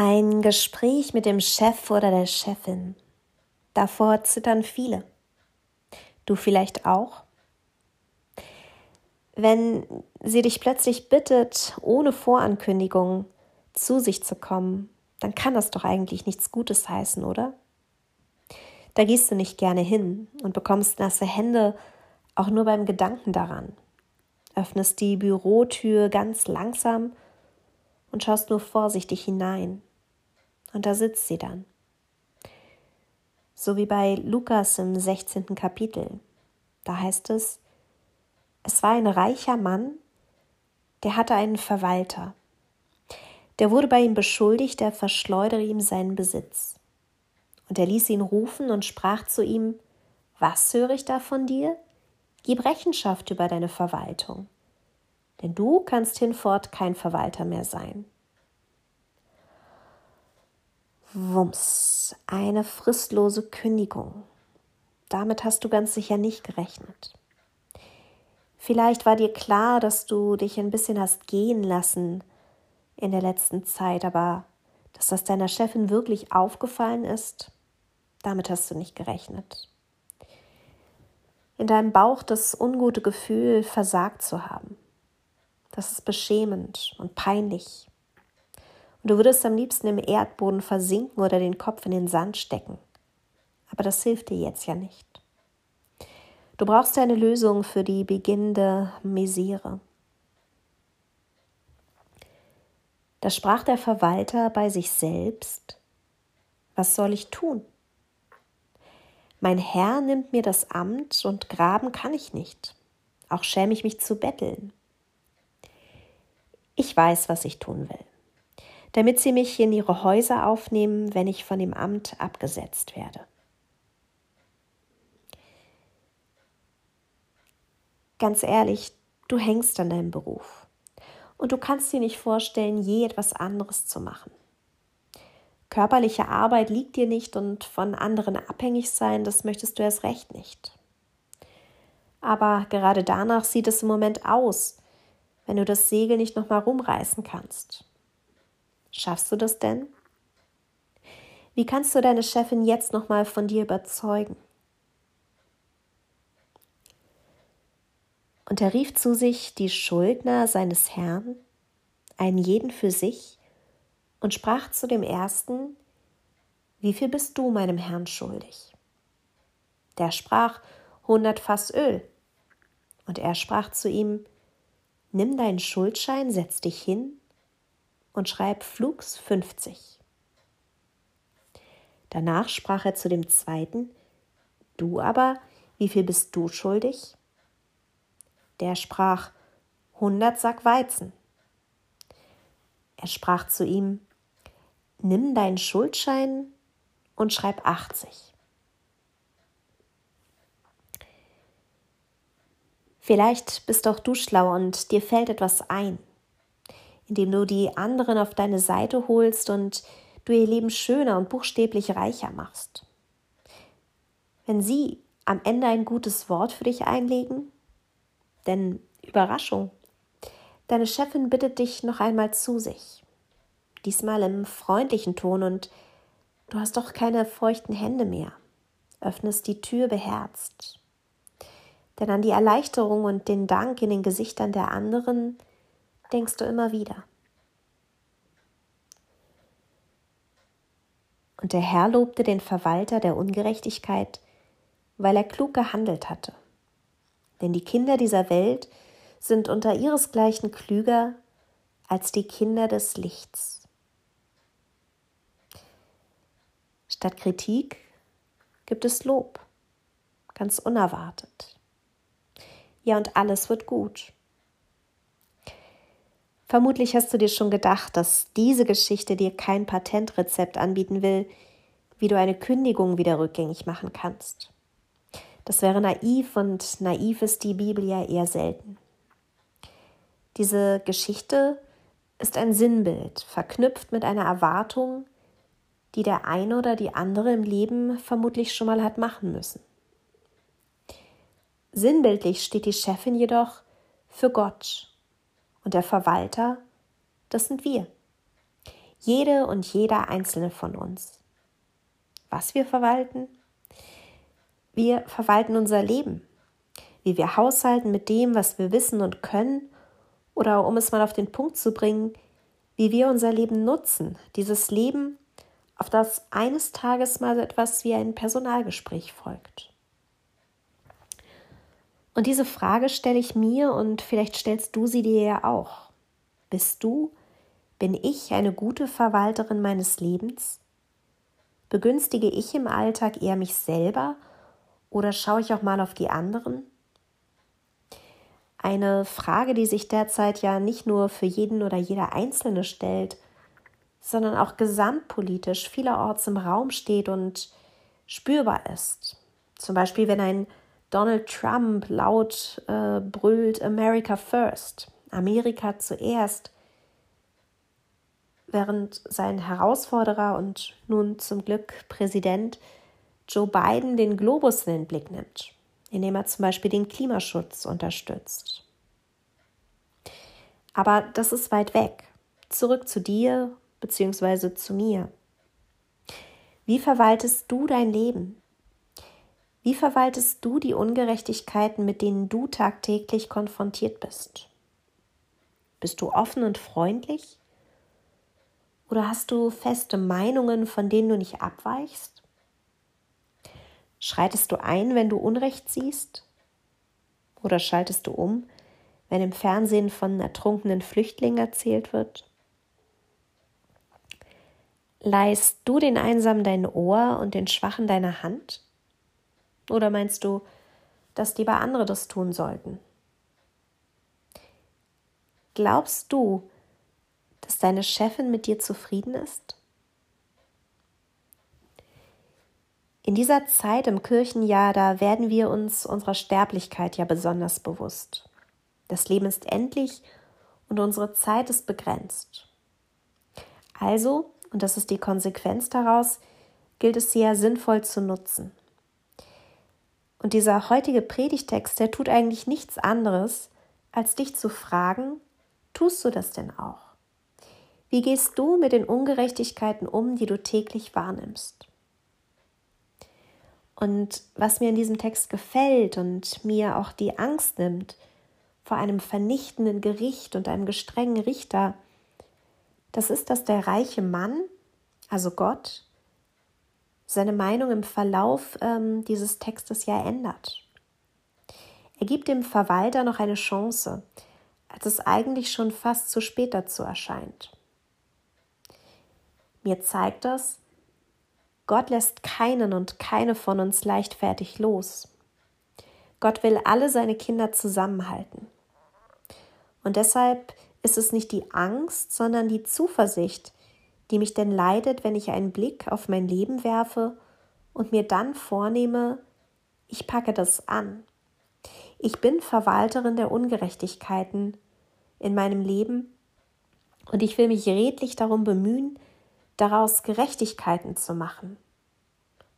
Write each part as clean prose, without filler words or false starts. Ein Gespräch mit dem Chef oder der Chefin. Davor zittern viele. Du vielleicht auch? Wenn sie dich plötzlich bittet, ohne Vorankündigung zu sich zu kommen, dann kann das doch eigentlich nichts Gutes heißen, oder? Da gehst du nicht gerne hin und bekommst nasse Hände, auch nur beim Gedanken daran. Öffnest die Bürotür ganz langsam und schaust nur vorsichtig hinein. Und da sitzt sie dann. So wie bei Lukas im 16. Kapitel. Da heißt es, es war ein reicher Mann, der hatte einen Verwalter. Der wurde bei ihm beschuldigt, er verschleudere ihm seinen Besitz. Und er ließ ihn rufen und sprach zu ihm, was höre ich da von dir? Gib Rechenschaft über deine Verwaltung, denn du kannst hinfort kein Verwalter mehr sein. Wumms, eine fristlose Kündigung. Damit hast du ganz sicher nicht gerechnet. Vielleicht war dir klar, dass du dich ein bisschen hast gehen lassen in der letzten Zeit, aber dass das deiner Chefin wirklich aufgefallen ist, damit hast du nicht gerechnet. In deinem Bauch das ungute Gefühl, versagt zu haben. Das ist beschämend und peinlich. Und du würdest am liebsten im Erdboden versinken oder den Kopf in den Sand stecken. Aber das hilft dir jetzt ja nicht. Du brauchst eine Lösung für die beginnende Misere. Da sprach der Verwalter bei sich selbst, was soll ich tun? Mein Herr nimmt mir das Amt und graben kann ich nicht. Auch schäme ich mich zu betteln. Ich weiß, was ich tun will, damit sie mich in ihre Häuser aufnehmen, wenn ich von dem Amt abgesetzt werde. Ganz ehrlich, du hängst an deinem Beruf und du kannst dir nicht vorstellen, je etwas anderes zu machen. Körperliche Arbeit liegt dir nicht und von anderen abhängig sein, das möchtest du erst recht nicht. Aber gerade danach sieht es im Moment aus, wenn du das Segel nicht nochmal rumreißen kannst. Schaffst du das denn? Wie kannst du deine Chefin jetzt nochmal von dir überzeugen? Und er rief zu sich die Schuldner seines Herrn, einen jeden für sich, und sprach zu dem Ersten, wie viel bist du meinem Herrn schuldig? Der sprach, 100 Fass Öl. Und er sprach zu ihm, nimm deinen Schuldschein, setz dich hin und schreib flugs 50. Danach sprach er zu dem Zweiten, du aber, wie viel bist du schuldig? Der sprach, 100 Sack Weizen. Er sprach zu ihm, nimm deinen Schuldschein und schreib 80. Vielleicht bist auch du schlau und dir fällt etwas ein, indem du die anderen auf deine Seite holst und du ihr Leben schöner und buchstäblich reicher machst. Wenn sie am Ende ein gutes Wort für dich einlegen, denn Überraschung, deine Chefin bittet dich noch einmal zu sich, diesmal im freundlichen Ton und du hast doch keine feuchten Hände mehr, öffnest die Tür beherzt. Denn an die Erleichterung und den Dank in den Gesichtern der anderen denkst du immer wieder. Und der Herr lobte den Verwalter der Ungerechtigkeit, weil er klug gehandelt hatte. Denn die Kinder dieser Welt sind unter ihresgleichen klüger als die Kinder des Lichts. Statt Kritik gibt es Lob, ganz unerwartet. Ja, und alles wird gut. Vermutlich hast du dir schon gedacht, dass diese Geschichte dir kein Patentrezept anbieten will, wie du eine Kündigung wieder rückgängig machen kannst. Das wäre naiv und naiv ist die Bibel ja eher selten. Diese Geschichte ist ein Sinnbild, verknüpft mit einer Erwartung, die der eine oder die andere im Leben vermutlich schon mal hat machen müssen. Sinnbildlich steht die Chefin jedoch für Gott und der Verwalter, das sind wir. Jede und jeder einzelne von uns. Was wir verwalten? Wir verwalten unser Leben, wie wir haushalten mit dem, was wir wissen und können, oder um es mal auf den Punkt zu bringen, wie wir unser Leben nutzen, dieses Leben, auf das eines Tages mal so etwas wie ein Personalgespräch folgt. Und diese Frage stelle ich mir und vielleicht stellst du sie dir ja auch. Bin ich eine gute Verwalterin meines Lebens? Begünstige ich im Alltag eher mich selber oder schaue ich auch mal auf die anderen? Eine Frage, die sich derzeit ja nicht nur für jeden oder jeder Einzelne stellt, sondern auch gesamtpolitisch vielerorts im Raum steht und spürbar ist. Zum Beispiel, wenn ein Donald Trump laut brüllt, America first, Amerika zuerst, während sein Herausforderer und nun zum Glück Präsident Joe Biden den Globus in den Blick nimmt, indem er zum Beispiel den Klimaschutz unterstützt. Aber das ist weit weg. Zurück zu dir bzw. zu mir. Wie verwaltest du dein Leben? Wie verwaltest du die Ungerechtigkeiten, mit denen du tagtäglich konfrontiert bist? Bist du offen und freundlich? Oder hast du feste Meinungen, von denen du nicht abweichst? Schreitest du ein, wenn du Unrecht siehst? Oder schaltest du um, wenn im Fernsehen von ertrunkenen Flüchtlingen erzählt wird? Leihst du den Einsamen dein Ohr und den Schwachen deine Hand? Oder meinst du, dass lieber andere das tun sollten? Glaubst du, dass deine Chefin mit dir zufrieden ist? In dieser Zeit im Kirchenjahr, da werden wir uns unserer Sterblichkeit ja besonders bewusst. Das Leben ist endlich und unsere Zeit ist begrenzt. Also, und das ist die Konsequenz daraus, gilt es sehr sinnvoll zu nutzen. Und dieser heutige Predigtext, der tut eigentlich nichts anderes, als dich zu fragen, tust du das denn auch? Wie gehst du mit den Ungerechtigkeiten um, die du täglich wahrnimmst? Und was mir in diesem Text gefällt und mir auch die Angst nimmt vor einem vernichtenden Gericht und einem gestrengen Richter, das ist, dass der reiche Mann, also Gott, seine Meinung im Verlauf dieses Textes ja ändert. Er gibt dem Verwalter noch eine Chance, als es eigentlich schon fast zu spät dazu erscheint. Mir zeigt das, Gott lässt keinen und keine von uns leichtfertig los. Gott will alle seine Kinder zusammenhalten. Und deshalb ist es nicht die Angst, sondern die Zuversicht, die mich denn leitet, wenn ich einen Blick auf mein Leben werfe und mir dann vornehme, ich packe das an. Ich bin Verwalterin der Ungerechtigkeiten in meinem Leben und ich will mich redlich darum bemühen, daraus Gerechtigkeiten zu machen.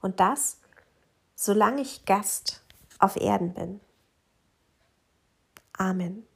Und das, solange ich Gast auf Erden bin. Amen.